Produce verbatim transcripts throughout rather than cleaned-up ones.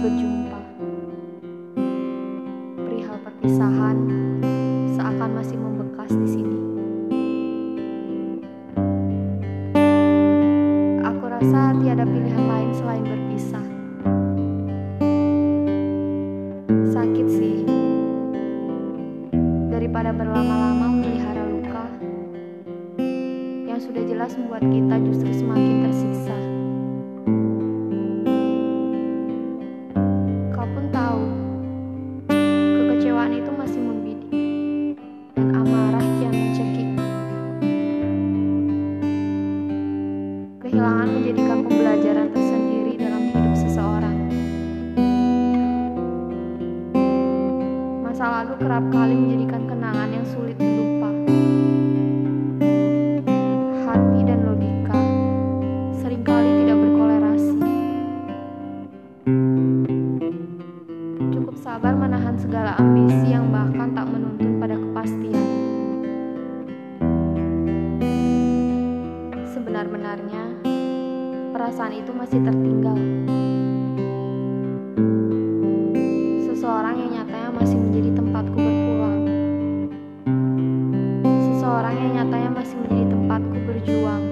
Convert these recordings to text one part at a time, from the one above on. berjumpa. Perihal perpisahan seakan masih membekas di sini. Aku rasa tiada pilihan lain selain berpisah. Sakit sih. Daripada berlama-lama melihara luka yang sudah jelas membuat kita justru semakin tersiksa. Kau pun tahu, kekecewaan itu masih membidik dan amarah kian mencekik. Kehilangan menjadikan pembelajaran tersendiri dalam hidup seseorang. Masa lalu kerap kali menjadikan kenangan yang sulit dilupa. Hati dan logika seringkali tidak berkolerasi. Cukup sabar menahan segala ambisi yang bahkan tak menuntun pada kepastian. Sebenar-benarnya, perasaan itu masih tertinggal. Seseorang yang nyatanya masih menjadi tempatku berpulang. Seseorang yang nyatanya masih menjadi tempatku berjuang.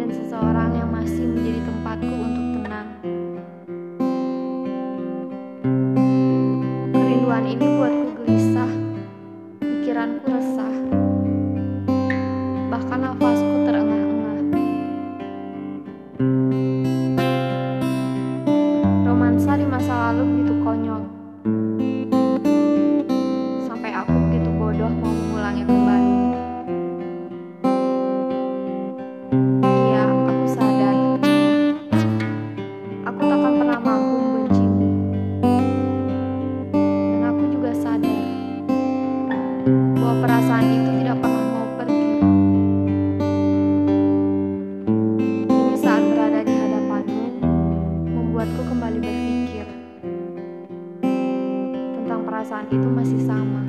Dan seseorang yang masih menjadi tempatku untuk tenang. Kerinduan ini buatku gelisah, pikiranku resah, bahkan nafasku terengah-engah. Romansa di masa lalu begitu konyol, sampai aku begitu bodoh mau mengulangi kembali. Iya, aku sadar, aku takkan pernah mampu membencimu, dan aku juga sadar bahwa perasaan itu tidak pernah mau pergi. Ini saat berada di hadapanmu membuatku kembali berpikir tentang perasaan itu masih sama.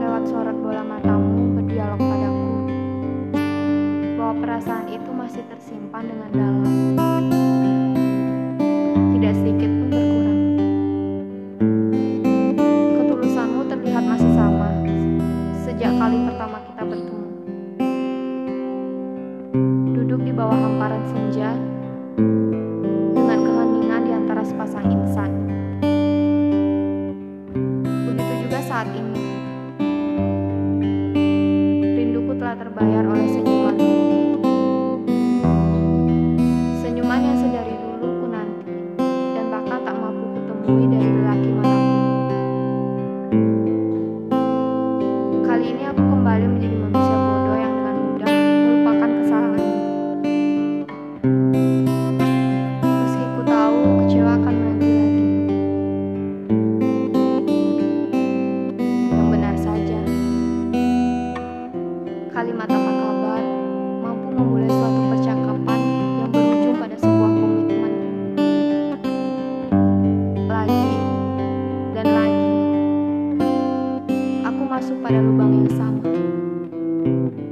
Lewat sorot bola matamu berdialog padaku bahwa perasaan itu masih tersimpan dengan dalam, tidak sedikit pun berkurang. Ketulusanmu terlihat masih sama sejak kali pertama kita bertemu. Duduk di bawah hamparan senja dengan keheningan di antara sepasang insan. Begitu juga saat ini. Rinduku telah terbayar oleh senyumanmu. Senyuman yang sedari dulu ku nanti dan bahkan tak mampu kutemui dari lelaki manapun. Kali ini aku kembali menjadi manusia bodoh yang dengan mudah melupakan kesalahanmu. Meski ku tahu kecewa akan menanti lagi. Yang benar saja, kalimat apa kabar mampu memulai suatu percakapan yang berujung pada sebuah komitmen. Lagi dan lagi, aku masuk pada lubang yang sama.